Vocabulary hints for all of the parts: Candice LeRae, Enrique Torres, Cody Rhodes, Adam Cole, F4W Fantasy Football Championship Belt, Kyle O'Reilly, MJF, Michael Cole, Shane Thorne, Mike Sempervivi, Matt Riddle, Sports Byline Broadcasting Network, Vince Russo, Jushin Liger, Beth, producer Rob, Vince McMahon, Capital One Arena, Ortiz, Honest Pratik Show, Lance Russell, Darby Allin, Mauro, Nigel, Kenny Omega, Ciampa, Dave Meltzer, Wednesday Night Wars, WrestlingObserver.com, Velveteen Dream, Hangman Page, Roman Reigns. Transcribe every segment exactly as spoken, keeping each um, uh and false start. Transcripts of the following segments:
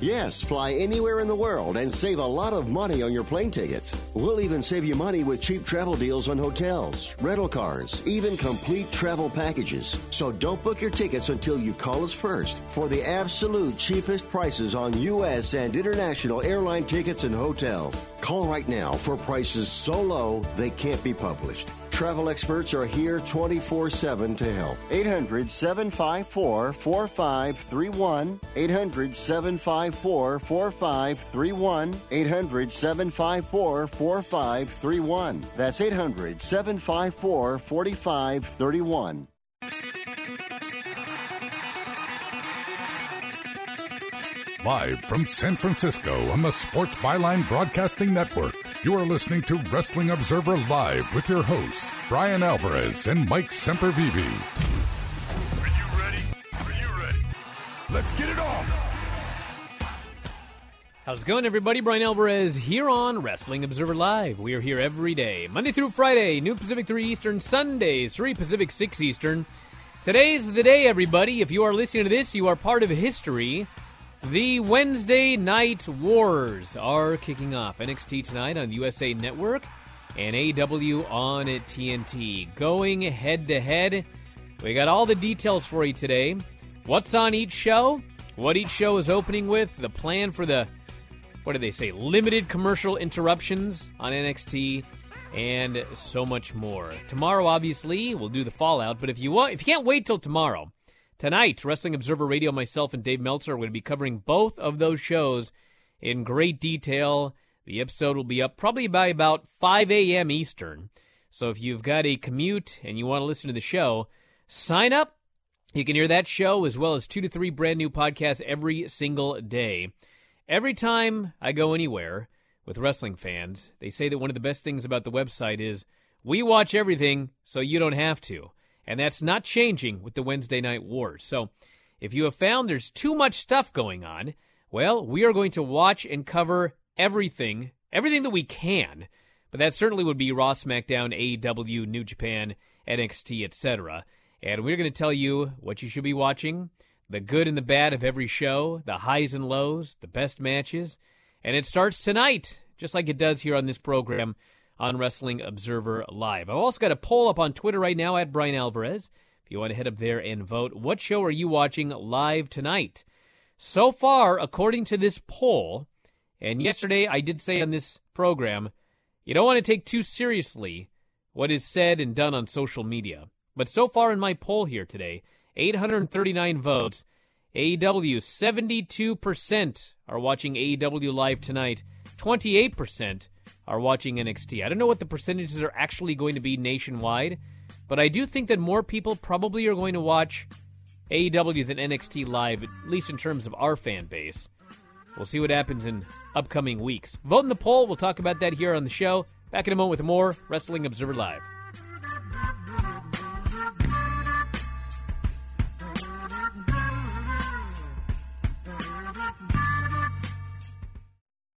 Yes, fly anywhere in the world and save a lot of money on your plane tickets. We'll even save you money with cheap travel deals on hotels, rental cars, even complete travel packages. So don't book your tickets until you call us first for the absolute cheapest prices on U S and international airline tickets and hotels. Call right now for prices so low they can't be published. Travel experts are here twenty-four seven to help. eight hundred, seven five four, four five three one. eight hundred, seven five four, four five three one. eight hundred, seven five four, four five three one. That's eight hundred, seven five four, four five three one. Live from San Francisco on the Sports Byline Broadcasting Network, you are listening to Wrestling Observer Live with your hosts, Bryan Alvarez and Mike Sempervivi. Are you ready? Are you ready? Let's get it on! How's it going, everybody? Bryan Alvarez here on Wrestling Observer Live. We are here every day, Monday through Friday, noon Pacific, three Eastern, Sundays, three Pacific, six Eastern. Today's the day, everybody. If you are listening to this, you are part of history. The Wednesday Night Wars are kicking off. N X T tonight on U S A Network and A E W on at T N T. Going head-to-head. We got all the details for you today. What's on each show? What each show is opening with? The plan for the, what do they say, limited commercial interruptions on N X T and so much more. Tomorrow, obviously, we'll do the fallout, but if you want, if you can't wait till tomorrow, tonight, Wrestling Observer Radio, myself, and Dave Meltzer are going to be covering both of those shows in great detail. The episode will be up probably by about five a.m. Eastern. So if you've got a commute and you want to listen to the show, sign up. You can hear that show as well as two to three brand new podcasts every single day. Every time I go anywhere with wrestling fans, they say that one of the best things about the website is we watch everything so you don't have to. And that's not changing with the Wednesday Night Wars. So if you have found there's too much stuff going on, well, we are going to watch and cover everything, everything that we can. But that certainly would be Raw, SmackDown, A E W, New Japan, N X T, et cetera. And we're going to tell you what you should be watching, the good and the bad of every show, the highs and lows, the best matches. And it starts tonight, just like it does here on this program, on Wrestling Observer Live. I've also got a poll up on Twitter right now, at Bryan Alvarez. If you want to head up there and vote, what show are you watching live tonight? So far, according to this poll, and yesterday I did say on this program, you don't want to take too seriously what is said and done on social media. But so far in my poll here today, eight hundred thirty-nine votes, A E W, seventy-two percent are watching A E W live tonight, twenty-eight percent are watching N X T. I don't know what the percentages are actually going to be nationwide, but I do think that more people probably are going to watch A E W than N X T live, at least in terms of our fan base. We'll see what happens in upcoming weeks. Vote in the poll. We'll talk about that here on the show. Back in a moment with more Wrestling Observer Live.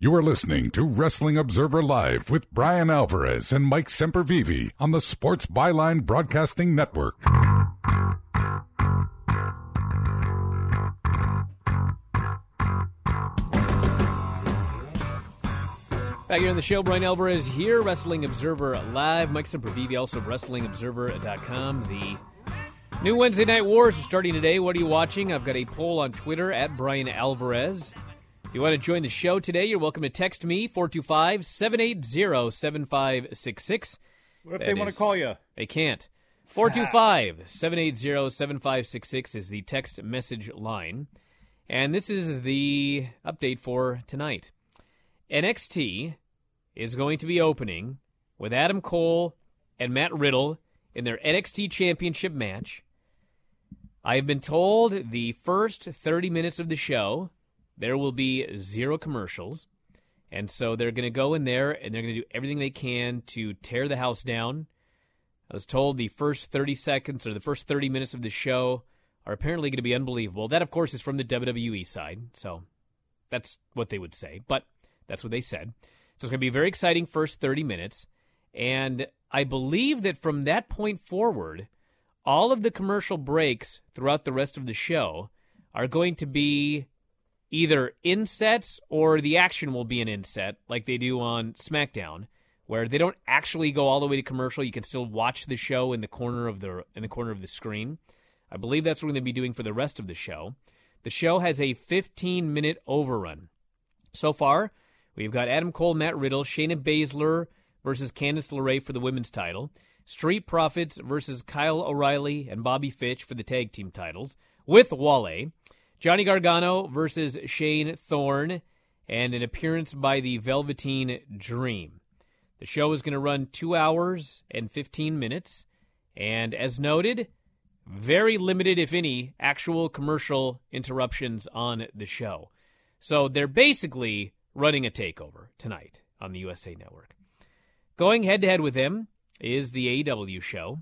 You are listening to Wrestling Observer Live with Bryan Alvarez and Mike Sempervivi on the Sports Byline Broadcasting Network. Back here on the show, Bryan Alvarez here, Wrestling Observer Live. Mike Sempervivi, also of Wrestling Observer dot com. The new Wednesday Night Wars are starting today. What are you watching? I've got a poll on Twitter, at Bryan Alvarez. If you want to join the show today, you're welcome to text me, four two five, seven eight zero, seven five six six. What if that they is, want to call you? They can't. four two five, seven eight zero, seven five six six is the text message line. And this is the update for tonight. N X T is going to be opening with Adam Cole and Matt Riddle in their N X T Championship match. I have been told the first thirty minutes of the show, there will be zero commercials, and so they're going to go in there, and they're going to do everything they can to tear the house down. I was told the first thirty seconds or the first thirty minutes of the show are apparently going to be unbelievable. That, of course, is from the W W E side, so that's what they would say, but that's what they said. So it's going to be a very exciting first thirty minutes, and I believe that from that point forward, all of the commercial breaks throughout the rest of the show are going to be either insets, or the action will be an inset like they do on SmackDown, where they don't actually go all the way to commercial. You can still watch the show in the corner of the in the corner of the screen. I believe that's what they'll be doing for the rest of the show. The show has a fifteen-minute overrun. So far, we've got Adam Cole, Matt Riddle, Shayna Baszler versus Candice LeRae for the women's title, Street Profits versus Kyle O'Reilly and Bobby Fitch for the tag team titles with Wale, Johnny Gargano versus Shane Thorne, and an appearance by the Velveteen Dream. The show is going to run two hours and fifteen minutes, and as noted, very limited, if any, actual commercial interruptions on the show. So they're basically running a takeover tonight on the U S A Network. Going head-to-head with them is the A E W show,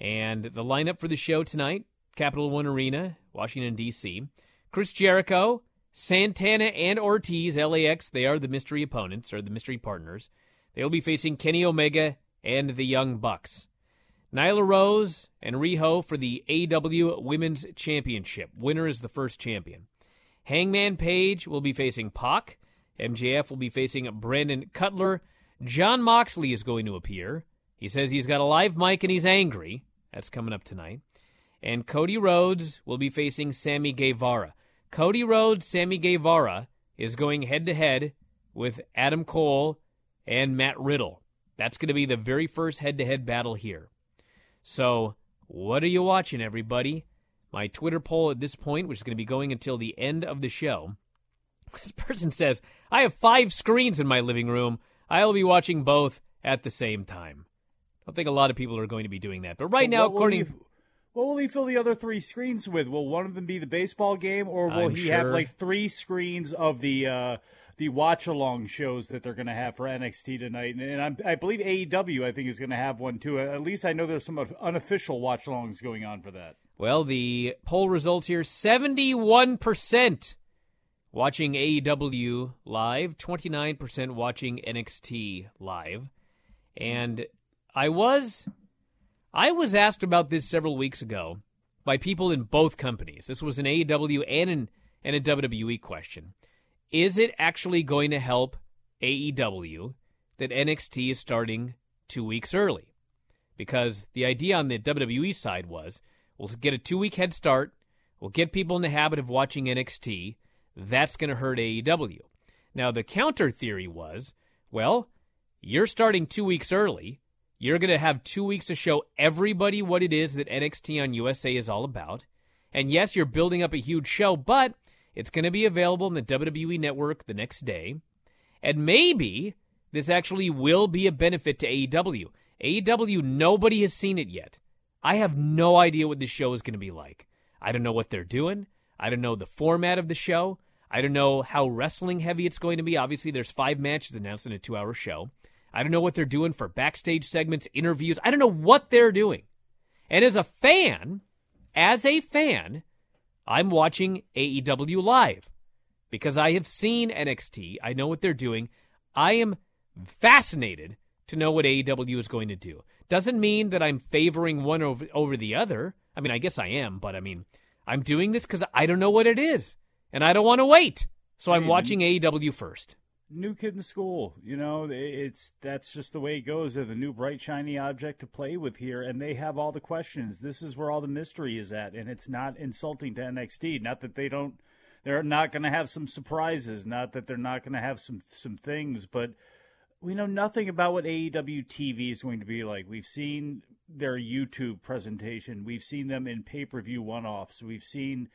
and the lineup for the show tonight, Capital One Arena, Washington, D C, Chris Jericho, Santana, and Ortiz, L A X. They are the mystery opponents, or the mystery partners. They will be facing Kenny Omega and the Young Bucks. Nyla Rose and Riho for the A E W Women's Championship. Winner is the first champion. Hangman Page will be facing Pac. M J F will be facing Brandon Cutler. John Moxley is going to appear. He says he's got a live mic and he's angry. That's coming up tonight. And Cody Rhodes will be facing Sammy Guevara. Cody Rhodes, Sammy Guevara is going head-to-head with Adam Cole and Matt Riddle. That's going to be the very first head-to-head battle here. So what are you watching, everybody? My Twitter poll at this point, which is going to be going until the end of the show. This person says, I have five screens in my living room. I will be watching both at the same time. I don't think a lot of people are going to be doing that. But right now, according to... What will he fill the other three screens with? Will one of them be the baseball game, or will I'm he sure. have like three screens of the uh, the watch-along shows that they're going to have for N X T tonight? And, and I'm, I believe A E W, I think, is going to have one too. At least I know there's some unofficial watch-alongs going on for that. Well, the poll results here, seventy-one percent watching A E W live, twenty-nine percent watching N X T live. And I was... I was asked about this several weeks ago by people in both companies. This was an A E W and, an, and a W W E question. Is it actually going to help A E W that N X T is starting two weeks early? Because the idea on the W W E side was, we'll get a two-week head start, we'll get people in the habit of watching N X T, that's going to hurt A E W. Now, the counter theory was, well, you're starting two weeks early, you're going to have two weeks to show everybody what it is that N X T on U S A is all about. And yes, you're building up a huge show, but it's going to be available on the W W E Network the next day. And maybe this actually will be a benefit to A E W. A E W, nobody has seen it yet. I have no idea what this show is going to be like. I don't know what they're doing. I don't know the format of the show. I don't know how wrestling heavy it's going to be. Obviously, there's five matches announced in a two-hour show. I don't know what they're doing for backstage segments, interviews. I don't know what they're doing. And as a fan, as a fan, I'm watching A E W live because I have seen N X T. I know what they're doing. I am fascinated to know what A E W is going to do. Doesn't mean that I'm favoring one over, over the other. I mean, I guess I am, but I mean, I'm doing this because I don't know what it is, and I don't want to wait. So I'm watching A E W first. New kid in school, you know, it's that's just the way it goes. They're the new bright, shiny object to play with here, and they have all the questions. This is where all the mystery is at, and it's not insulting to N X T. Not that they don't, they're not going to have some surprises, not that they're not going to have some, some things, but we know nothing about what A E W T V is going to be like. We've seen their YouTube presentation. We've seen them in pay-per-view one-offs. We've seen...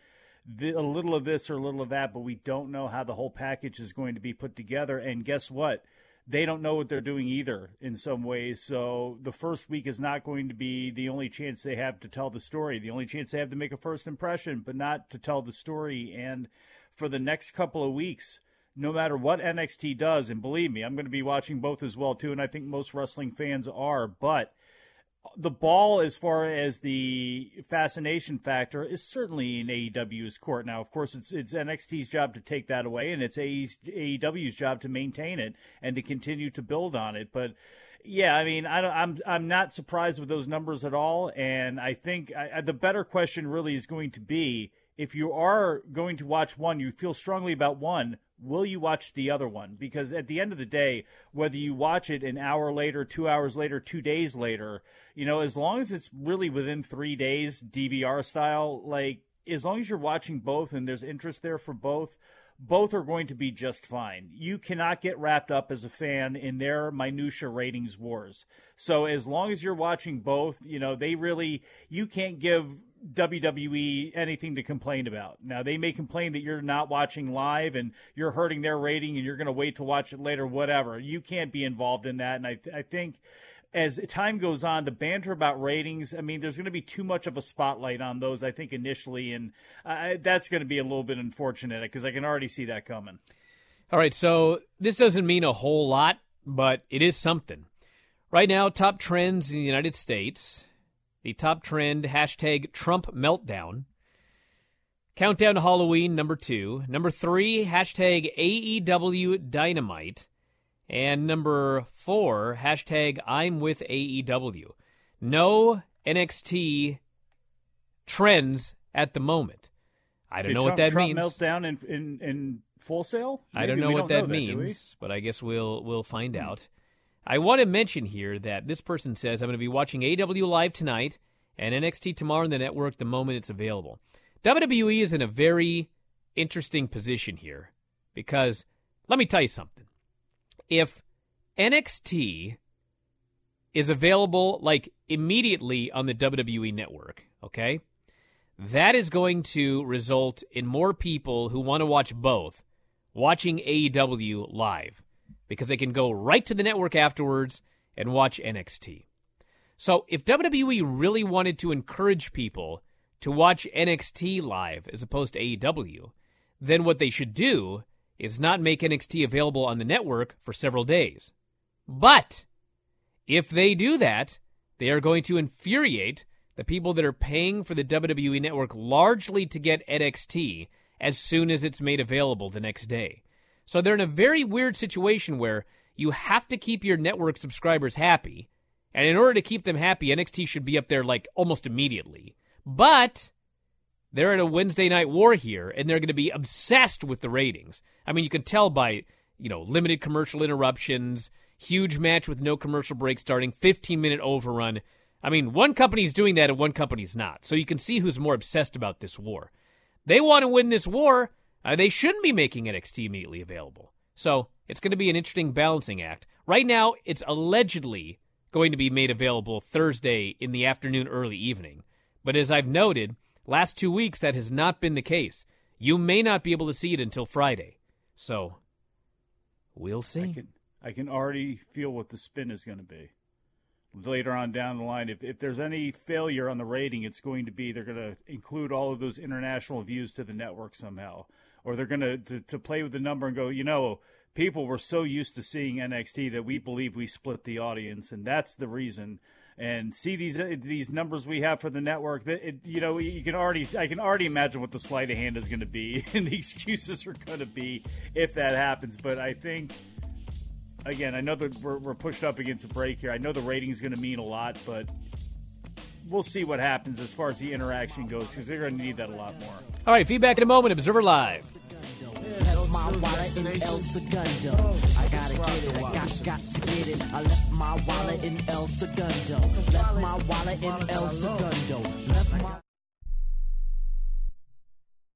The, a little of this or a little of that, but we don't know how the whole package is going to be put together. And guess what? They don't know what they're doing either in some ways. So the first week is not going to be the only chance they have to tell the story, the only chance they have to make a first impression, but not to tell the story. And for the next couple of weeks, no matter what N X T does, and believe me, I'm going to be watching both as well, too, and I think most wrestling fans are, but the ball, as far as the fascination factor, is certainly in A E W's court now. Of course, it's it's N X T's job to take that away, and it's A E W's job to maintain it and to continue to build on it. But yeah, I mean, I don't, I'm I'm not surprised with those numbers at all. And I think I, I, the better question really is going to be: if you are going to watch one, you feel strongly about one, will you watch the other one? Because at the end of the day, whether you watch it an hour later, two hours later, two days later, you know, as long as it's really within three days, D V R style, like as long as you're watching both and there's interest there for both, both are going to be just fine. You cannot get wrapped up as a fan in their minutia ratings wars. So as long as you're watching both, you know, they really, you can't give W W E anything to complain about. Now, they may complain that you're not watching live and you're hurting their rating and you're going to wait to watch it later, whatever. You can't be involved in that. And I, th- I think as time goes on, the banter about ratings, I mean, there's going to be too much of a spotlight on those, I think, initially. And uh, that's going to be a little bit unfortunate because I can already see that coming. All right, so this doesn't mean a whole lot, but it is something. Right now, top trends in the United States. The top trend, hashtag Trump Meltdown. Countdown to Halloween, number two. Number three, hashtag A E W Dynamite. And number four, hashtag I'm with A E W. No N X T trends at the moment. I don't Did know Trump, what that Trump means. Trump Meltdown in, in, in Full Sail? Maybe I don't know what don't that know means, that, but I guess we'll we'll find hmm. out. I want to mention here that this person says, I'm going to be watching A E W live tonight and N X T tomorrow on the network the moment it's available. W W E is in a very interesting position here because, let me tell you something, if N X T is available, like, immediately on the W W E Network, okay, that is going to result in more people who want to watch both watching A E W live, because they can go right to the network afterwards and watch N X T. So if W W E really wanted to encourage people to watch N X T live as opposed to A E W, then what they should do is not make N X T available on the network for several days. But if they do that, they are going to infuriate the people that are paying for the W W E Network largely to get N X T as soon as it's made available the next day. So they're in a very weird situation where you have to keep your network subscribers happy, and in order to keep them happy, N X T should be up there, like, almost immediately. But they're in a Wednesday night war here, and they're going to be obsessed with the ratings. I mean, you can tell by, you know, limited commercial interruptions, huge match with no commercial break starting, fifteen-minute overrun. I mean, one company's doing that and one company's not. So you can see who's more obsessed about this war. They want to win this war. Uh, they shouldn't be making N X T immediately available. So it's going to be an interesting balancing act. Right now, it's allegedly going to be made available Thursday in the afternoon, early evening. But as I've noted, last two weeks that has not been the case. You may not be able to see it until Friday. So we'll see. I can, I can already feel what the spin is going to be later on down the line. If if there's any failure on the rating, it's going to be they're going to include all of those international views to the network somehow. Or they're going to, to, to play with the number and go, you know, people were so used to seeing N X T that we believe we split the audience, and that's the reason. And see these these numbers we have for the network. That it, you know, you can already I can already imagine what the sleight of hand is going to be, and the excuses are going to be if that happens. But I think, again, I know that we're, we're pushed up against a break here. I know the rating is going to mean a lot, but we'll see what happens as far as the interaction goes, because they're going to need that a lot more. All right, feedback in a moment. Observer Live. My wallet in El Segundo. I gotta get it, I got, got to get it. I left my wallet in El Segundo. Left my wallet in El Segundo. Left my...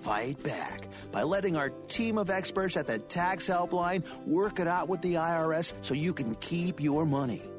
Fight back by letting our team of experts at the Tax Helpline work it out with the I R S so you can keep your money.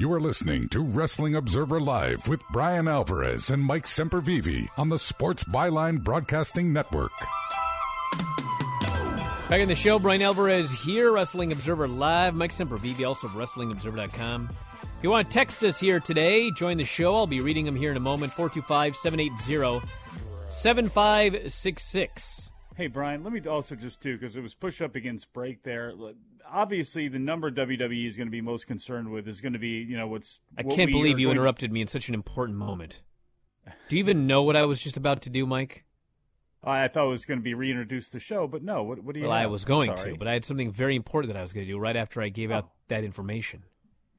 You are listening to Wrestling Observer Live with Bryan Alvarez and Mike Sempervivi on the Sports Byline Broadcasting Network. Back in the show, Bryan Alvarez here, Wrestling Observer Live. Mike Sempervivi, also of Wrestling Observer dot com. If you want to text us here today, join the show. I'll be reading them here in a moment. four two five, seven eight zero, seven five six six. Hey, Bryan, let me also just, too, because it was pushed up against break there. Obviously, the number W W E is going to be most concerned with is going to be, you know, what's... I what can't believe you interrupted to... me in such an important moment. Do you even know what I was just about to do, Mike? I thought it was going to be reintroduce the show, but no. What, what do you Well, know? I was going to, but I had something very important that I was going to do right after I gave oh. out that information.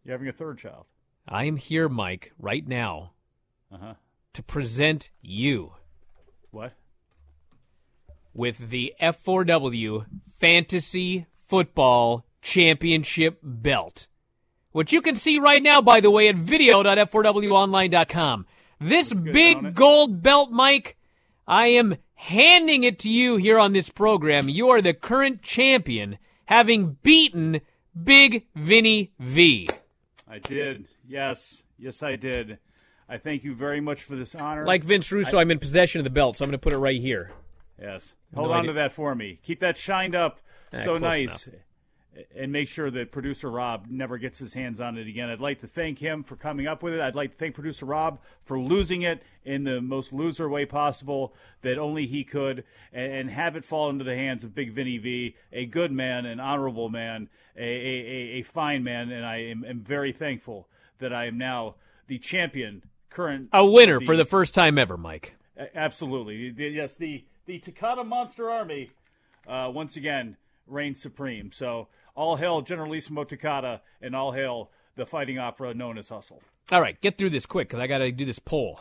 You're having a third child. I am here, Mike, right now uh-huh. to present you... What? With the F four W Fantasy Football Championship Belt, which you can see right now, by the way, at video dot f four w online dot com. This big gold belt, Mike, I am handing it to you here on this program. You are the current champion, having beaten Big Vinny V. I did. Yes. Yes, I did. I thank you very much for this honor. Like Vince Russo, I... I'm in possession of the belt, so I'm going to put it right here. Yes. Hold no, on to that for me. Keep that shined up ah, so nice. Enough. And make sure that producer Rob never gets his hands on it again. I'd like to thank him for coming up with it. I'd like to thank producer Rob for losing it in the most loser way possible that only he could, and have it fall into the hands of Big Vinny V, a good man, an honorable man, a, a, a fine man, and I am, am very thankful that I am now the champion, current... A winner the, for the first time ever, Mike. Absolutely. Yes, the... The Takata Monster Army, uh, once again, reigns supreme. So all hail Generalissimo Takata, and all hail the fighting opera known as Hustle. All right, get through this quick, because I got to do this poll.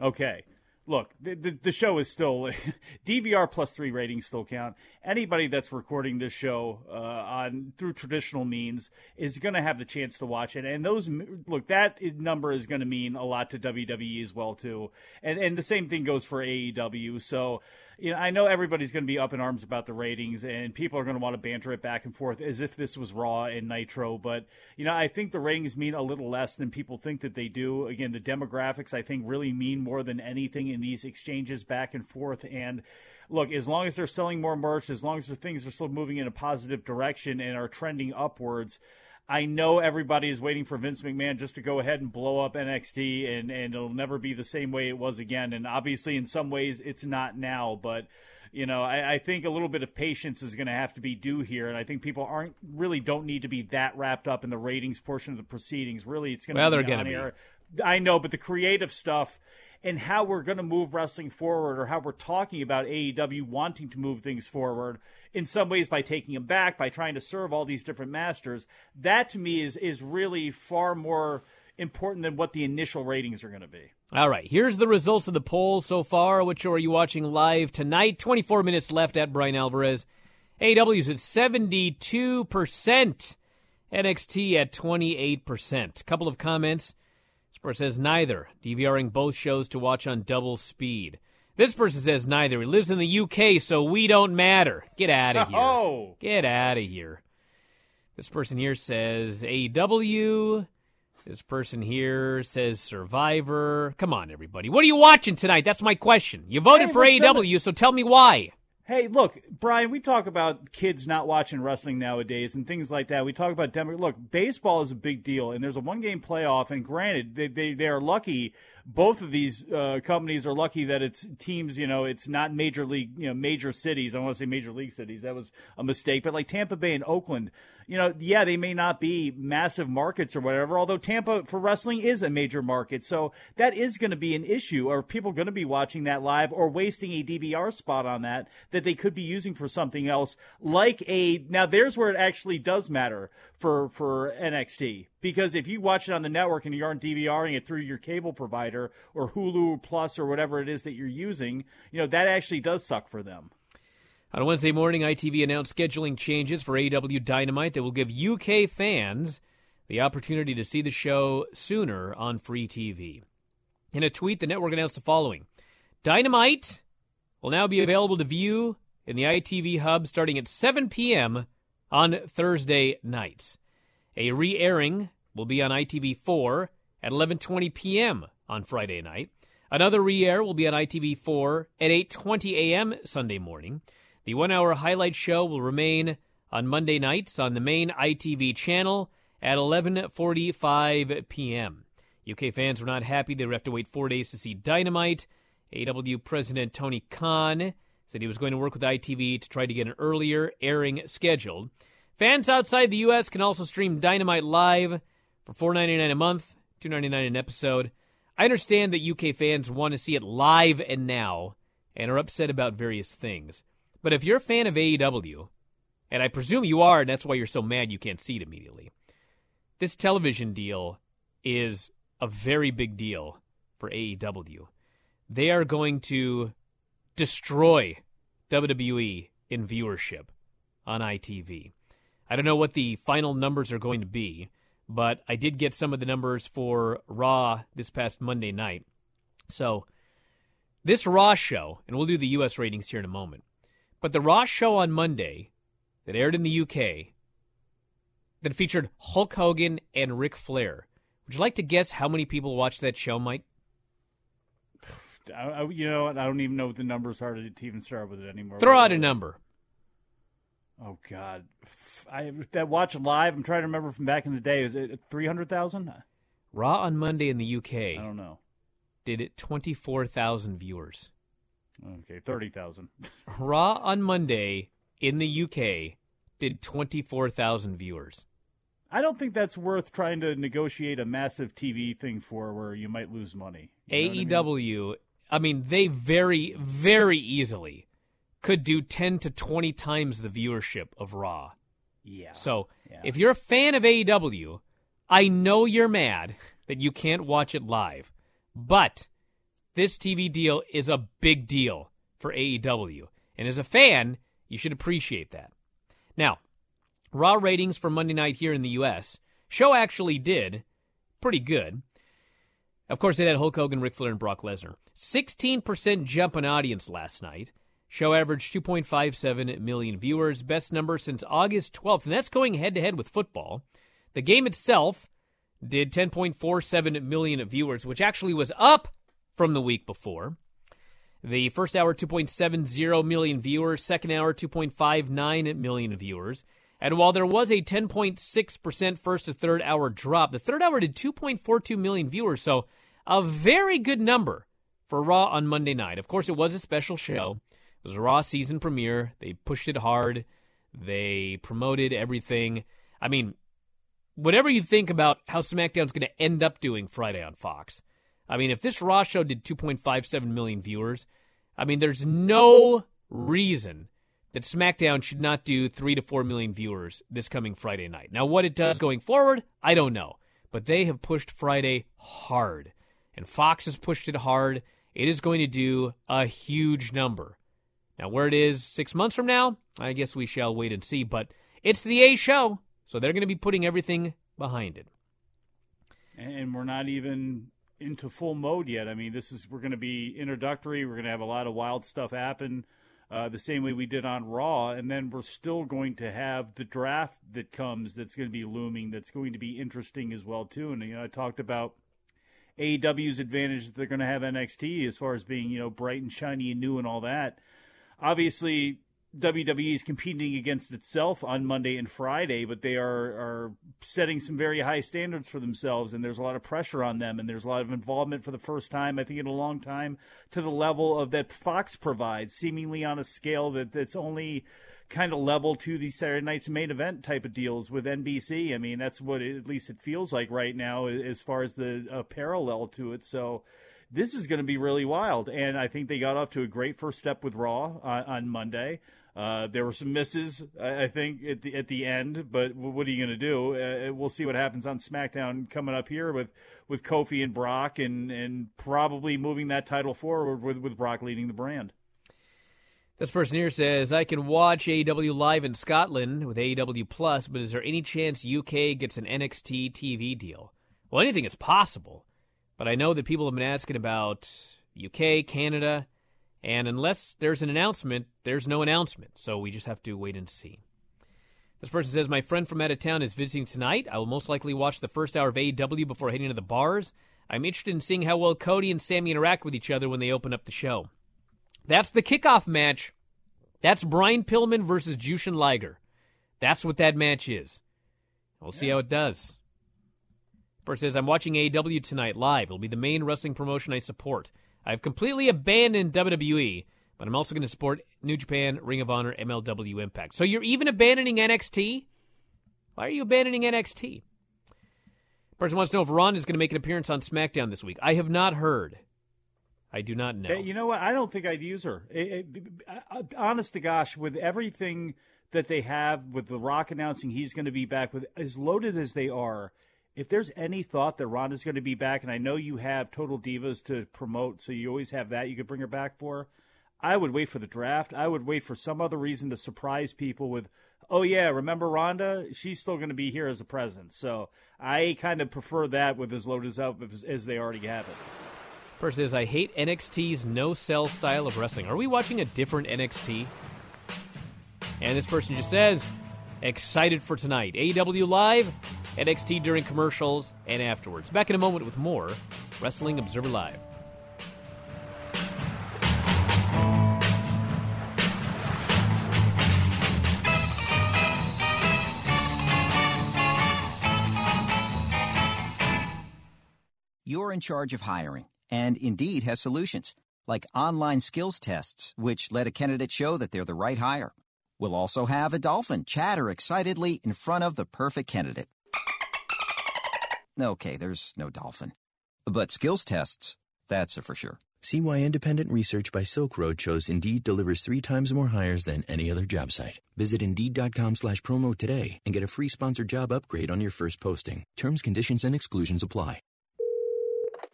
Okay. Look, the, the, the show is still – D V R plus three ratings still count. Anybody that's recording this show uh, on through traditional means is going to have the chance to watch it. And those – look, that number is going to mean a lot to W W E as well too. And and the same thing goes for A E W. So – you know, I know everybody's going to be up in arms about the ratings, and people are going to want to banter it back and forth as if this was Raw and Nitro. But, you know, I think the ratings mean a little less than people think that they do. Again, the demographics, I think, really mean more than anything in these exchanges back and forth. And, look, as long as they're selling more merch, as long as the things are still moving in a positive direction and are trending upwards, I know everybody is waiting for Vince McMahon just to go ahead and blow up N X T, and, and it'll never be the same way it was again. And obviously, in some ways, it's not now. But, you know, I, I think a little bit of patience is going to have to be due here. And I think people aren't really don't need to be that wrapped up in the ratings portion of the proceedings. Really, it's going to well, be on air. I know, but the creative stuff and how we're going to move wrestling forward, or how we're talking about A E W wanting to move things forward in some ways by taking them back, by trying to serve all these different masters, that to me is, is really far more important than what the initial ratings are going to be. All right, here's the results of the poll so far. Which show are you watching live tonight? twenty-four minutes left at Bryan Alvarez. A E W's at seventy-two percent. N X T at twenty-eight percent. Couple of comments. This person says neither, DVRing both shows to watch on double speed. This person says neither. He lives in the U K, so we don't matter. Get out of here. Oh. Get out of here. This person here says A E W. This person here says Survivor. Come on, everybody. What are you watching tonight? That's my question. You voted hey, for A E W, that- so tell me why. Hey, look, Bryan, we talk about kids not watching wrestling nowadays and things like that. We talk about – look, baseball is a big deal, and there's a one-game playoff, and granted, they, they, they are lucky – both of these uh, companies are lucky that it's teams, you know, it's not major league, you know, major cities. I want to say major league cities. That was a mistake. But like Tampa Bay and Oakland, you know, yeah, they may not be massive markets or whatever, although Tampa for wrestling is a major market. So that is going to be an issue. Are people going to be watching that live or wasting a D V R spot on that that they could be using for something else? Like a – now there's where it actually does matter for, for N X T. Because if you watch it on the network and you aren't DVRing it through your cable provider or Hulu Plus or whatever it is that you're using, you know, that actually does suck for them. On Wednesday morning, I T V announced scheduling changes for A E W Dynamite that will give U K fans the opportunity to see the show sooner on free T V. In a tweet, the network announced the following. Dynamite will now be available to view in the I T V hub starting at seven p.m. on Thursday nights. A re-airing will be on I T V four at eleven twenty p.m. on Friday night. Another re-air will be on I T V four at eight twenty a.m. Sunday morning. The one-hour highlight show will remain on Monday nights on the main I T V channel at eleven forty-five p.m. U K fans were not happy they would have to wait four days to see Dynamite. A E W President Tony Khan said he was going to work with I T V to try to get an earlier airing scheduled. Fans outside the U S can also stream Dynamite live for four dollars and ninety-nine cents a month, two dollars and ninety-nine cents an episode. I understand that U K fans want to see it live and now and are upset about various things. But if you're a fan of A E W, and I presume you are, and that's why you're so mad you can't see it immediately, this television deal is a very big deal for A E W. They are going to destroy W W E in viewership on I T V. I don't know what the final numbers are going to be, but I did get some of the numbers for Raw this past Monday night. So this Raw show, and we'll do the U S ratings here in a moment, but the Raw show on Monday that aired in the U K that featured Hulk Hogan and Ric Flair. Would you like to guess how many people watched that show, Mike? I, you know, I don't even know what the numbers are to even start with it anymore. Throw out a number. Oh, God. I that watch live, I'm trying to remember from back in the day. Is it three hundred thousand? Raw on Monday in the U K. I don't know. Did it twenty-four thousand viewers. Okay, thirty thousand. Raw on Monday in the U K did twenty-four thousand viewers. I don't think that's worth trying to negotiate a massive T V thing for where you might lose money. You know A E W, what I mean? I mean, they very, very easily could do ten to twenty times the viewership of Raw. Yeah. So yeah. If you're a fan of A E W, I know you're mad that you can't watch it live, but this T V deal is a big deal for A E W. And as a fan, you should appreciate that. Now, Raw ratings for Monday night here in the U S, show actually did pretty good. Of course, they had Hulk Hogan, Ric Flair, and Brock Lesnar. sixteen percent jump in audience last night. Show averaged two point five seven million viewers, best number since August twelfth, and that's going head-to-head with football. The game itself did ten point four seven million viewers, which actually was up from the week before. The first hour, two point seven zero million viewers, second hour, two point five nine million viewers. And while there was a ten point six percent first to third hour drop, the third hour did two point four two million viewers, so a very good number for Raw on Monday night. Of course, it was a special show. It was a Raw season premiere. They pushed it hard. They promoted everything. I mean, whatever you think about how SmackDown's going to end up doing Friday on Fox, I mean, if this Raw show did two point five seven million viewers, I mean, there's no reason that SmackDown should not do three to four million viewers this coming Friday night. Now, what it does going forward, I don't know. But they have pushed Friday hard. And Fox has pushed it hard. It is going to do a huge number. Now, where it is six months from now, I guess we shall wait and see. But it's the A show, so they're going to be putting everything behind it. And we're not even into full mode yet. I mean, this is we're going to be introductory. We're going to have a lot of wild stuff happen uh, the same way we did on Raw. And then we're still going to have the draft that comes that's going to be looming, that's going to be interesting as well, too. And, you know, I talked about A E W's advantage that they're going to have N X T as far as being, you know, bright and shiny and new and all that. Obviously, W W E is competing against itself on Monday and Friday, but they are, are setting some very high standards for themselves, and there's a lot of pressure on them, and there's a lot of involvement for the first time, I think, in a long time, to the level of that Fox provides, seemingly on a scale that, that's only kind of level to the Saturday night's main event type of deals with N B C. I mean, that's what it, at least it feels like right now as far as the uh, parallel to it, so... This is going to be really wild, and I think they got off to a great first step with Raw on, on Monday. Uh, there were some misses, I, I think, at the at the end, but what are you going to do? Uh, we'll see what happens on SmackDown coming up here with, with Kofi and Brock, and, and probably moving that title forward with, with Brock leading the brand. This person here says, I can watch A E W live in Scotland with A E W Plus, but is there any chance U K gets an N X T T V deal? Well, anything is possible. But I know that people have been asking about U K, Canada, and unless there's an announcement, there's no announcement. So we just have to wait and see. This person says, my friend from out of town is visiting tonight. I will most likely watch the first hour of A E W before heading to the bars. I'm interested in seeing how well Cody and Sammy interact with each other when they open up the show. That's the kickoff match. That's Brian Pillman versus Jushin Liger. That's what that match is. We'll see how it does. Says, I'm watching A E W tonight live. It'll be the main wrestling promotion I support. I've completely abandoned W W E, but I'm also going to support New Japan, Ring of Honor, M L W, Impact. So you're even abandoning N X T? Why are you abandoning N X T? Person wants to know if Ronda is going to make an appearance on SmackDown this week. I have not heard. I do not know. You know what? I don't think I'd use her. It, it, I, honest to gosh, with everything that they have, with The Rock announcing he's going to be back, with as loaded as they are, if there's any thought that Ronda's going to be back, and I know you have Total Divas to promote, so you always have that you could bring her back for, I would wait for the draft. I would wait for some other reason to surprise people with, oh, yeah, remember Ronda? She's still going to be here as a presence. So I kind of prefer that with as loaded as, up as they already have it. Person says, I hate N X T's no-sell style of wrestling. Are we watching a different N X T? And this person just says, excited for tonight. A E W Live, N X T during commercials, and afterwards. Back in a moment with more Wrestling Observer Live. You're in charge of hiring, and Indeed has solutions, like online skills tests, which let a candidate show that they're the right hire. We'll also have a dolphin chatter excitedly in front of the perfect candidate. Okay, there's no dolphin. But skills tests, that's a for sure. See why independent research by Silk Road shows Indeed delivers three times more hires than any other job site. Visit Indeed.com slash promo today and get a free sponsored job upgrade on your first posting. Terms, conditions, and exclusions apply.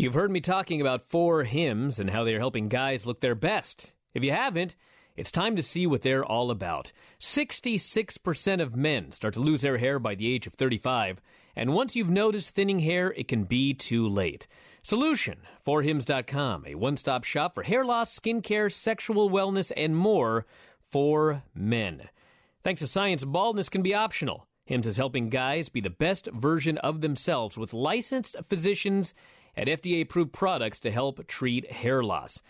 You've heard me talking about four hymns and how they're helping guys look their best. If you haven't, it's time to see what they're all about. sixty-six percent of men start to lose their hair by the age of thirty-five, and once you've noticed thinning hair, it can be too late. Solution, four hymns dot com, a one-stop shop for hair loss, skin care, sexual wellness, and more for men. Thanks to science, baldness can be optional. Hims is helping guys be the best version of themselves with licensed physicians at F D A-approved products to help treat hair loss.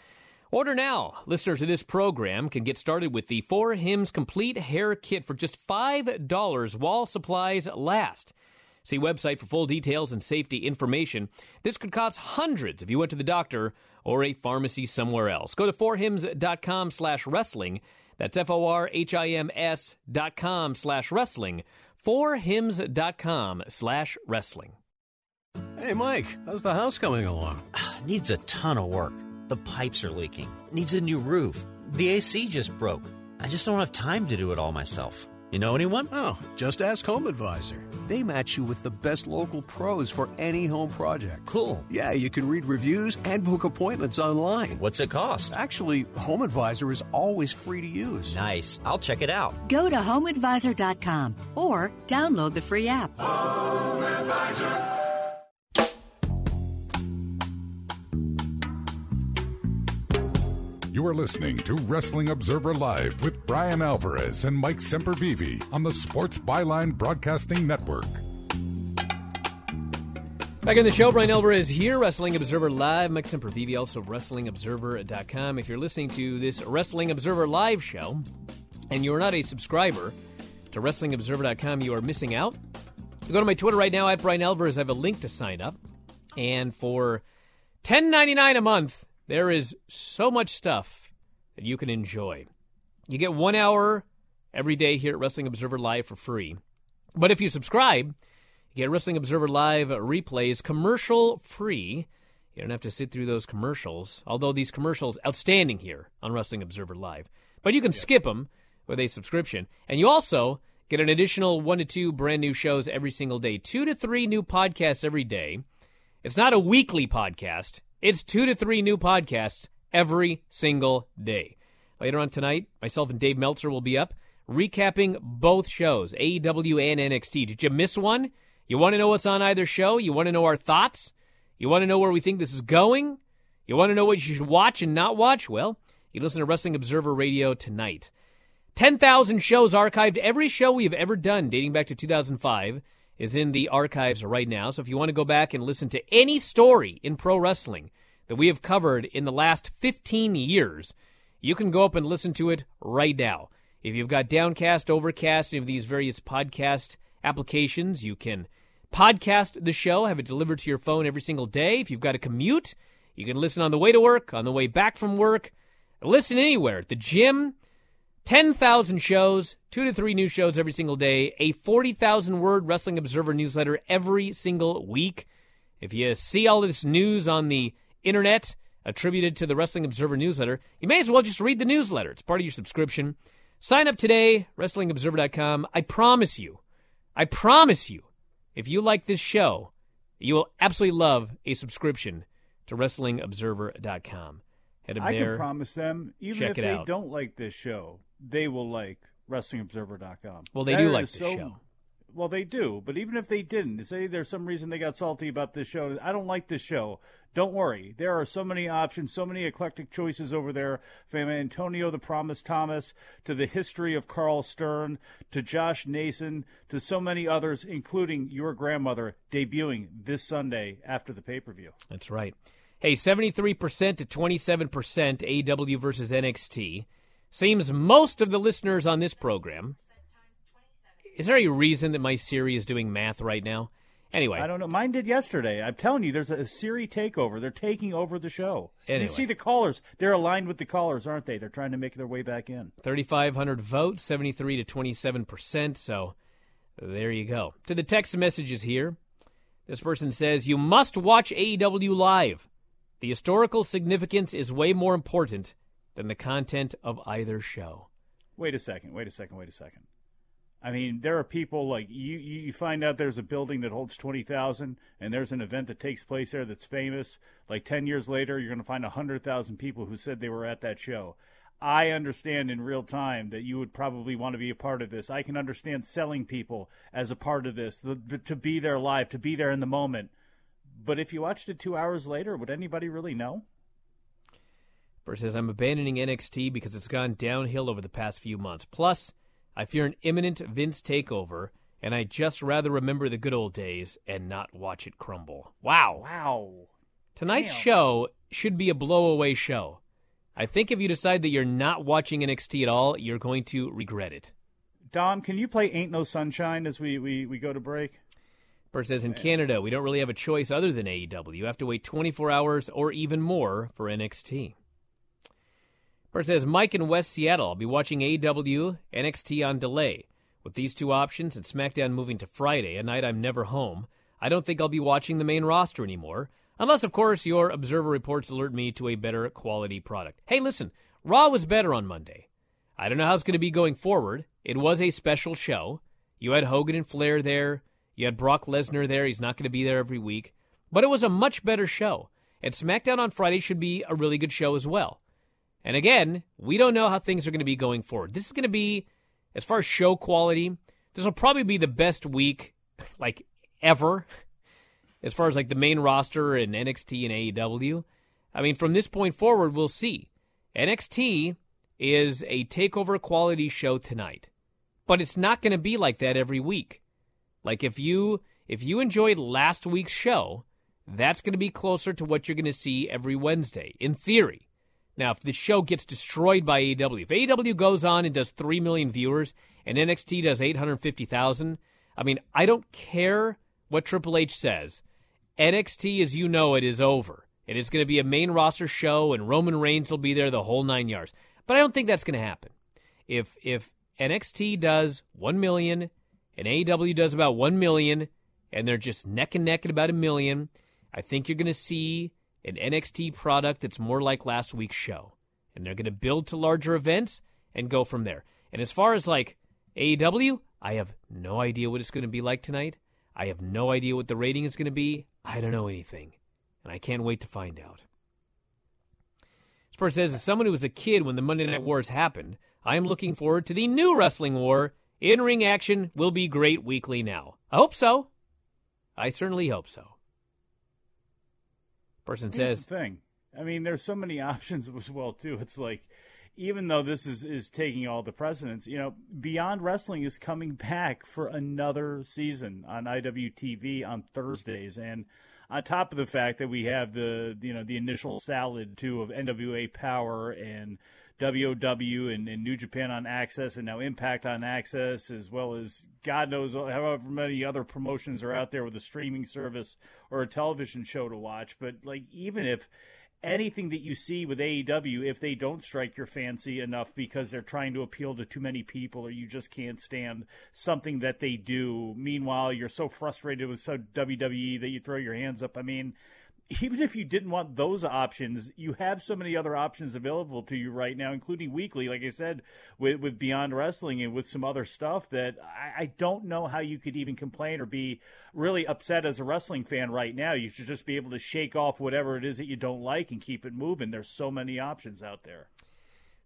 Order now. Listeners of this program can get started with the Four Hymns Complete Hair Kit for just five dollars while supplies last. See website for full details and safety information. This could cost hundreds if you went to the doctor or a pharmacy somewhere else. Go to four hymns dot com slash wrestling. That's F O R H I M S dot com slash wrestling. forhims.com slash wrestling. Hey, Mike, how's the house coming along? Needs a ton of work. The pipes are leaking. Needs a new roof. The A C just broke. I just don't have time to do it all myself. You know anyone? Oh, just ask Home Advisor. They match you with the best local pros for any home project. Cool. Yeah, you can read reviews and book appointments online. What's it cost? Actually, Home Advisor is always free to use. Nice. I'll check it out. Go to home advisor dot com or download the free app. Home Advisor. You are listening to Wrestling Observer Live with Bryan Alvarez and Mike Sempervivi on the Sports Byline Broadcasting Network. Back in the show, Bryan Alvarez here, Wrestling Observer Live. Mike Sempervivi, also wrestling observer dot com. If you're listening to this Wrestling Observer Live show and you're not a subscriber to wrestling observer dot com, you are missing out. You go to my Twitter right now, at Bryan Alvarez. I have a link to sign up. And for ten ninety-nine a month, there is so much stuff that you can enjoy. You get one hour every day here at Wrestling Observer Live for free. But if you subscribe, you get Wrestling Observer Live replays commercial-free. You don't have to sit through those commercials, although these commercials are outstanding here on Wrestling Observer Live. But you can yeah. skip them with a subscription. And you also get an additional one to two brand new shows every single day, two to three new podcasts every day. It's not a weekly podcast. It's two to three new podcasts every single day. Later on tonight, myself and Dave Meltzer will be up recapping both shows, A E W and N X T. Did you miss one? You want to know what's on either show? You want to know our thoughts? You want to know where we think this is going? You want to know what you should watch and not watch? Well, you listen to Wrestling Observer Radio tonight. ten thousand shows archived. Every show we've ever done dating back to two thousand five is in the archives right now. So if you want to go back and listen to any story in pro wrestling that we have covered in the last fifteen years, you can go up and listen to it right now. If you've got Downcast, Overcast, any of these various podcast applications, you can podcast the show, have it delivered to your phone every single day. If you've got a commute, you can listen on the way to work, on the way back from work. Listen anywhere, at the gym. ten thousand shows, two to three new shows every single day, a forty thousand word Wrestling Observer newsletter every single week. If you see all this news on the internet attributed to the Wrestling Observer newsletter, you may as well just read the newsletter. It's part of your subscription. Sign up today, wrestling observer dot com. I promise you, I promise you, if you like this show, you will absolutely love a subscription to wrestling observer dot com. Head I there, can promise them, even if they out. don't like this show, they will like wrestling observer dot com. Well, they that do like this so, show. Well, they do, but even if they didn't, say there's some reason they got salty about this show, I don't like this show, don't worry. There are so many options, so many eclectic choices over there, from Antonio the Promise Thomas to the history of Carl Stern to Josh Nason to so many others, including your grandmother, debuting this Sunday after the pay-per-view. That's right. Hey, seventy-three percent to twenty-seven percent A E W versus N X T. Seems most of the listeners on this program. Is there a reason that my Siri is doing math right now? Anyway. I don't know. Mine did yesterday. I'm telling you, there's a Siri takeover. They're taking over the show. Anyway. You see the callers. They're aligned with the callers, aren't they? They're trying to make their way back in. thirty-five hundred votes, seventy-three to twenty-seven percent. So there you go. To the text messages here, this person says, you must watch A E W live. The historical significance is way more important than the content of either show. Wait a second, wait a second, wait a second. I mean, there are people like you, you find out there's a building that holds twenty thousand and there's an event that takes place there that's famous. Like ten years later, you're going to find one hundred thousand people who said they were at that show. I understand in real time that you would probably want to be a part of this. I can understand selling people as a part of this, the, to be there live, to be there in the moment. But if you watched it two hours later, would anybody really know? Versus, I'm abandoning N X T because it's gone downhill over the past few months. Plus, I fear an imminent Vince takeover, and I just rather remember the good old days and not watch it crumble. Wow. Wow. Tonight's Damn. show should be a blowaway show. I think if you decide that you're not watching N X T at all, you're going to regret it. Dom, can you play Ain't No Sunshine as we, we, we go to break? Versus, in Canada, we don't really have a choice other than A E W. You have to wait twenty-four hours or even more for N X T. Or it says, Mike in West Seattle, I'll be watching A E W, N X T on delay. With these two options and SmackDown moving to Friday, a night I'm never home, I don't think I'll be watching the main roster anymore. Unless, of course, your Observer reports alert me to a better quality product. Hey, listen, Raw was better on Monday. I don't know how it's going to be going forward. It was a special show. You had Hogan and Flair there. You had Brock Lesnar there. He's not going to be there every week. But it was a much better show. And SmackDown on Friday should be a really good show as well. And again, we don't know how things are going to be going forward. This is going to be, as far as show quality, this will probably be the best week, like, ever, as far as, like, the main roster and N X T and A E W. I mean, from this point forward, we'll see. N X T is a takeover quality show tonight. But it's not going to be like that every week. Like, if you if you enjoyed last week's show, that's going to be closer to what you're going to see every Wednesday, in theory. Now, if the show gets destroyed by A E W, if A E W goes on and does three million viewers and N X T does eight hundred fifty thousand, I mean, I don't care what Triple H says. N X T, as you know it, is over. And it's going to be a main roster show, and Roman Reigns will be there the whole nine yards. But I don't think that's going to happen. If if N X T does one million and A E W does about one million and they're just neck and neck at about a million, I think you're going to see an N X T product that's more like last week's show. And they're going to build to larger events and go from there. And as far as, like, A E W, I have no idea what it's going to be like tonight. I have no idea what the rating is going to be. I don't know anything. And I can't wait to find out. This person says, as someone who was a kid when the Monday Night Wars happened, I am looking forward to the new wrestling war. In-ring action will be great weekly now. I hope so. I certainly hope so. Person Here's says the thing. I mean, there's so many options as well, too. It's like, even though this is, is taking all the precedence, you know, Beyond Wrestling is coming back for another season on I W T V on Thursdays. And on top of the fact that we have the, you know, the initial salad, too, of N W A Power and W O W and, and New Japan on Access and now Impact on Access, as well as God knows however many other promotions are out there with a streaming service or a television show to watch. But, like, even if anything that you see with A E W, if they don't strike your fancy enough because they're trying to appeal to too many people or you just can't stand something that they do, meanwhile, you're so frustrated with so W W E that you throw your hands up. I mean, even if you didn't want those options, you have so many other options available to you right now, including weekly, like I said, with, with Beyond Wrestling and with some other stuff that I, I don't know how you could even complain or be really upset as a wrestling fan right now. You should just be able to shake off whatever it is that you don't like and keep it moving. There's so many options out there.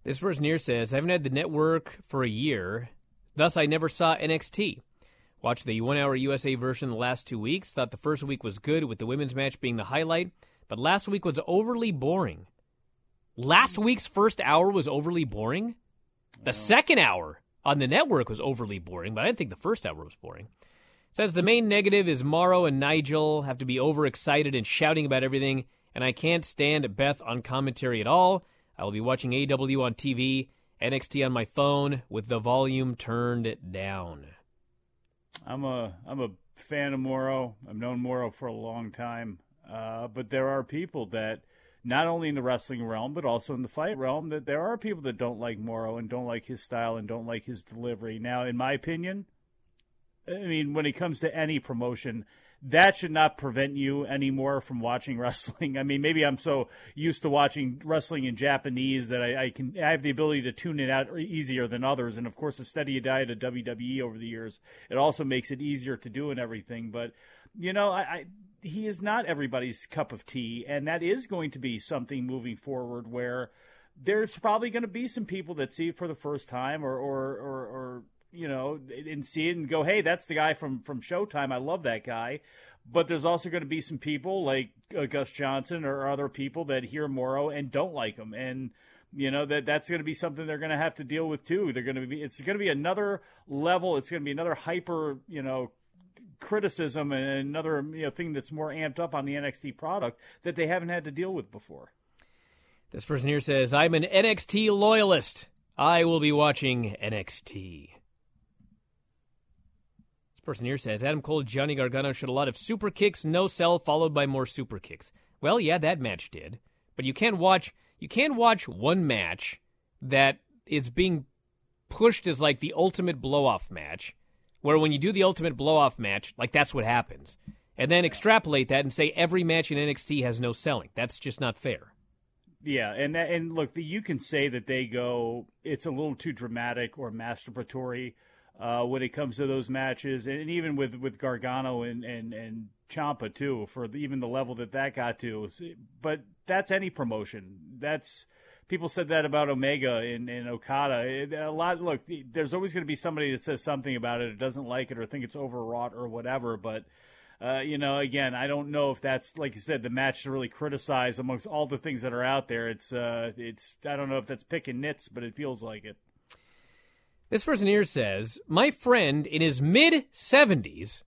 This person here says, I haven't had the network for a year, thus I never saw N X T. Watched the one-hour U S A version the last two weeks. Thought the first week was good, with the women's match being the highlight. But last week was overly boring. Last week's first hour was overly boring? The oh. second hour on the network was overly boring, but I didn't think the first hour was boring. It says, the main negative is Mauro and Nigel have to be overexcited and shouting about everything, and I can't stand Beth on commentary at all. I will be watching A E W on T V, N X T on my phone, with the volume turned down. I'm a I'm a fan of Mauro. I've known Mauro for a long time. Uh, but there are people that, not only in the wrestling realm, but also in the fight realm, that there are people that don't like Mauro and don't like his style and don't like his delivery. Now, in my opinion, I mean, when it comes to any promotion, that should not prevent you anymore from watching wrestling. I mean, maybe I'm so used to watching wrestling in Japanese that I, I can I have the ability to tune it out easier than others. And, of course, a steady diet of W W E over the years, it also makes it easier to do and everything. But, you know, I, I he is not everybody's cup of tea, and that is going to be something moving forward where there's probably going to be some people that see it for the first time or or or, or you know, and see it and go, hey, that's the guy from, from Showtime. I love that guy. But there's also going to be some people like uh, Gus Johnson or other people that hear Mauro and don't like him. And, you know, that that's going to be something they're going to have to deal with, too. They're going to be it's going to be another level. It's going to be another hyper, you know, criticism and another you know, thing that's more amped up on the N X T product that they haven't had to deal with before. This person here says, I'm an N X T loyalist. I will be watching N X T. Person here says, Adam Cole, Johnny Gargano showed a lot of super kicks, no sell, followed by more super kicks. Well, yeah, that match did. But you can watch you can watch one match that it's being pushed as like the ultimate blow-off match, where when you do the ultimate blow-off match, like that's what happens. And then extrapolate that and say every match in N X T has no selling. That's just not fair. Yeah, and that, and look, the, you can say that they go, it's a little too dramatic or masturbatory uh, when it comes to those matches, and, and even with, with Gargano and, and, and Ciampa, too, for the, even the level that that got to. But that's any promotion. That's people said that about Omega and, and Okada. It, a lot. Look, there's always going to be somebody that says something about it or doesn't like it or think it's overwrought or whatever, but... Uh, you know, again, I don't know if that's, like you said, the match to really criticize amongst all the things that are out there. It's, uh, it's. I don't know if that's picking nits, but it feels like it. This person here says, my friend in his mid seventies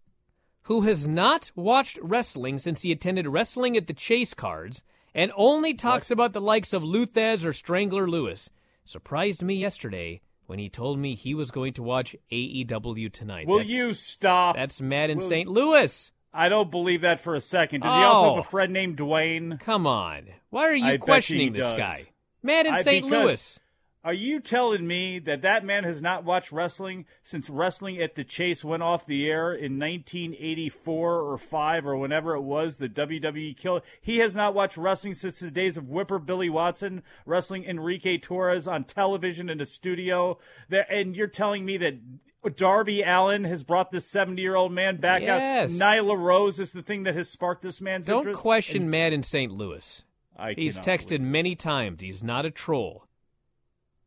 who has not watched wrestling since he attended Wrestling at the Chase Cards and only talks what? about the likes of Luthez or Strangler Lewis surprised me yesterday when he told me he was going to watch A E W tonight. Will that's, you stop? That's Matt in Will- Saint Louis. I don't believe that for a second. Does oh, he also have a friend named Dwayne? Come on. Why are you I questioning this does. guy? Matt in Saint Louis. Are you telling me that that man has not watched wrestling since Wrestling at the Chase went off the air in nineteen eighty-four or five or whenever it was, the W W E killed? He has not watched wrestling since the days of Whipper Billy Watson wrestling Enrique Torres on television in a studio. There, and you're telling me that... Darby Allin has brought this seventy-year-old man back yes. out. Nyla Rose is the thing that has sparked this man's Don't interest. Don't question and, Matt in Saint Louis. I He's texted many times. He's not a troll.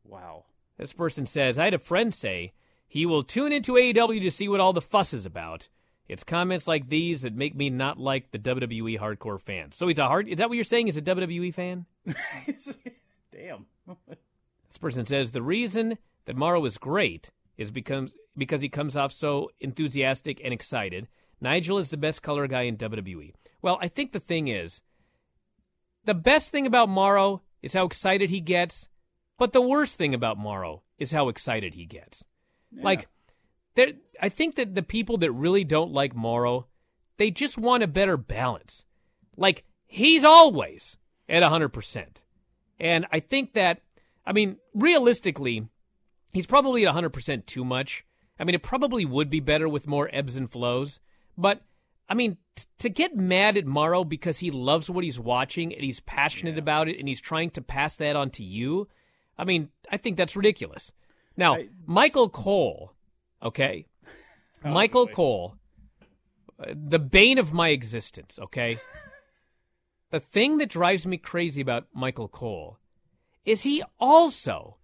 Wow. This person says, I had a friend say he will tune into A E W to see what all the fuss is about. It's comments like these that make me not like the W W E hardcore fans. So he's a hard... Is that what you're saying? He's a W W E fan? Damn. This person says, the reason that Mauro is great is becomes... because he comes off so enthusiastic and excited. Nigel is the best color guy in W W E. Well, I think the thing is, the best thing about Mauro is how excited he gets, but the worst thing about Mauro is how excited he gets. Yeah. Like, there, I think that the people that really don't like Mauro, they just want a better balance. Like, he's always at one hundred percent. And I think that, I mean, realistically, he's probably at one hundred percent too much. I mean, it probably would be better with more ebbs and flows. But, I mean, t- to get mad at Mauro because he loves what he's watching and he's passionate yeah. about it and he's trying to pass that on to you, I mean, I think that's ridiculous. Now, I, Michael Cole, okay? Probably. Michael Cole, uh, the bane of my existence, okay? The thing that drives me crazy about Michael Cole is he also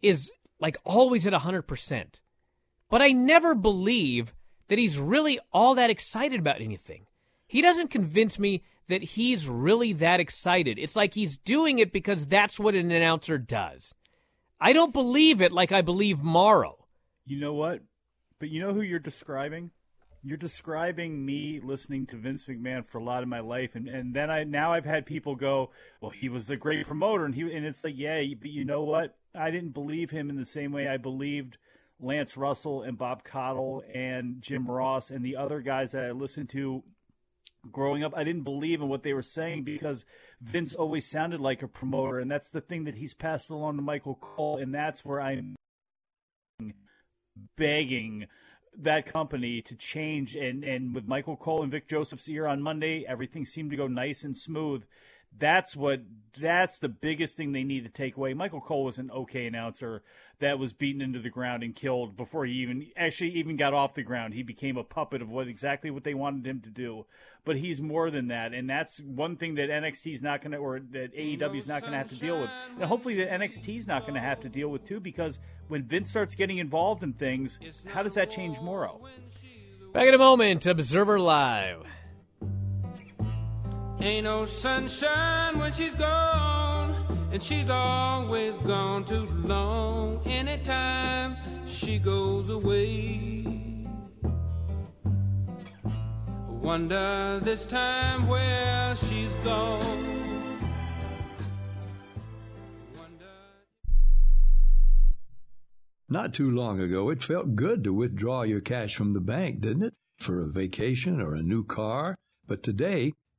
is, like, always at one hundred percent. But I never believe that he's really all that excited about anything. He doesn't convince me that he's really that excited. It's like he's doing it because that's what an announcer does. I don't believe it like I believe Mauro. You know what? But you know who you're describing? You're describing me listening to Vince McMahon for a lot of my life, and, and then I now I've had people go, well, he was a great promoter, and he and it's like, yeah, but you know what? I didn't believe him in the same way I believed Lance Russell and Bob Cottle and Jim Ross and the other guys that I listened to growing up. I didn't believe in what they were saying because Vince always sounded like a promoter, and that's the thing that he's passed along to Michael Cole, and that's where I'm begging that company to change. And, and with Michael Cole and Vic Joseph's ear on Monday, everything seemed to go nice and smooth. That's what. That's the biggest thing they need to take away. Michael Cole was an okay announcer that was beaten into the ground and killed before he even actually even got off the ground. He became a puppet of what exactly what they wanted him to do. But he's more than that, and that's one thing that N X T's not going to, or that A E W's not going to have to deal with. And hopefully, that N X T's not going to have to deal with too, because when Vince starts getting involved in things, how does that change Mauro? Back in a moment, Observer Live. Ain't no sunshine when she's gone, and she's always gone too long. Anytime she goes away, I wonder this time where she's gone. Wonder... Not too long ago, it felt good to withdraw your cash from the bank, didn't it? For a vacation or a new car. But today,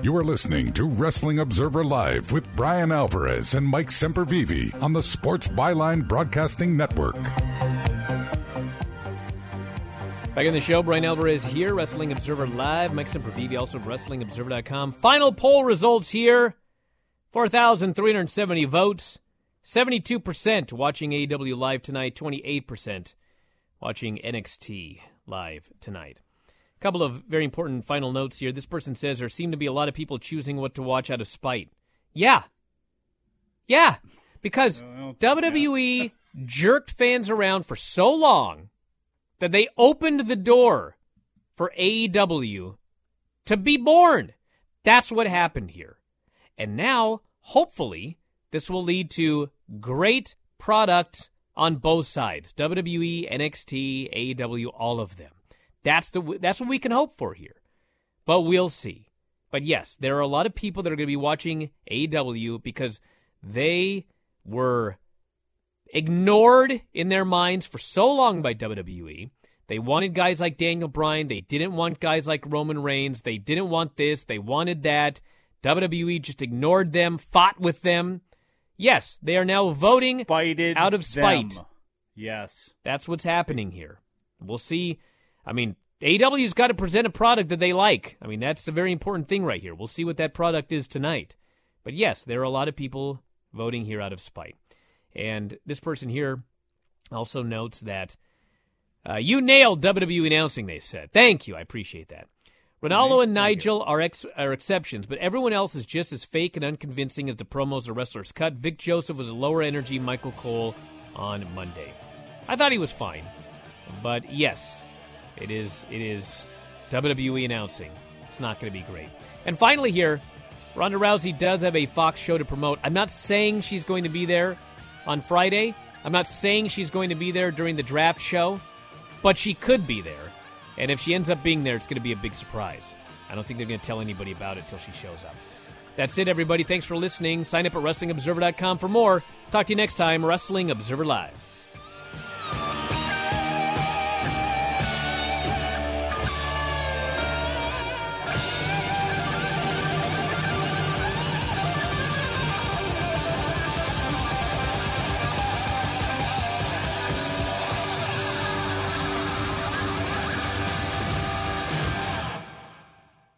You are listening to Wrestling Observer Live with Bryan Alvarez and Mike Sempervivi on the Sports Byline Broadcasting Network. Back in the show, Bryan Alvarez here, Wrestling Observer Live. Mike Sempervivi, also of Wrestling Observer dot com. Final poll results here. four thousand three hundred seventy votes. seventy-two percent watching A E W live tonight. twenty-eight percent watching N X T live tonight. Couple of very important final notes here. This person says there seem to be a lot of people choosing what to watch out of spite. Yeah. Yeah. Because no, W W E jerked fans around for so long that they opened the door for A E W to be born. That's what happened here. And now, hopefully, this will lead to great product on both sides. W W E, N X T, A E W, all of them. That's the that's what we can hope for here. But we'll see. But yes, there are a lot of people that are going to be watching A E W because they were ignored in their minds for so long by W W E. They wanted guys like Daniel Bryan. They didn't want guys like Roman Reigns. They didn't want this. They wanted that. W W E just ignored them, fought with them. Yes, they are now voting Spited out of spite. Them. Yes. That's what's happening here. We'll see. I mean, A E W's got to present a product that they like. I mean, that's a very important thing right here. We'll see what that product is tonight. But yes, there are a lot of people voting here out of spite. And this person here also notes that uh, you nailed W W E announcing, they said. Thank you. I appreciate that. Ronaldo okay, and Nigel are, ex- are exceptions, but everyone else is just as fake and unconvincing as the promos the wrestlers cut. Vic Joseph was a lower energy Michael Cole on Monday. I thought he was fine, but yes. It is it is W W E announcing. It's not going to be great. And finally here, Ronda Rousey does have a Fox show to promote. I'm not saying she's going to be there on Friday. I'm not saying she's going to be there during the draft show, but she could be there. And if she ends up being there, it's going to be a big surprise. I don't think they're going to tell anybody about it until she shows up. That's it, everybody. Thanks for listening. Sign up at Wrestling Observer dot com for more. Talk to you next time, Wrestling Observer Live.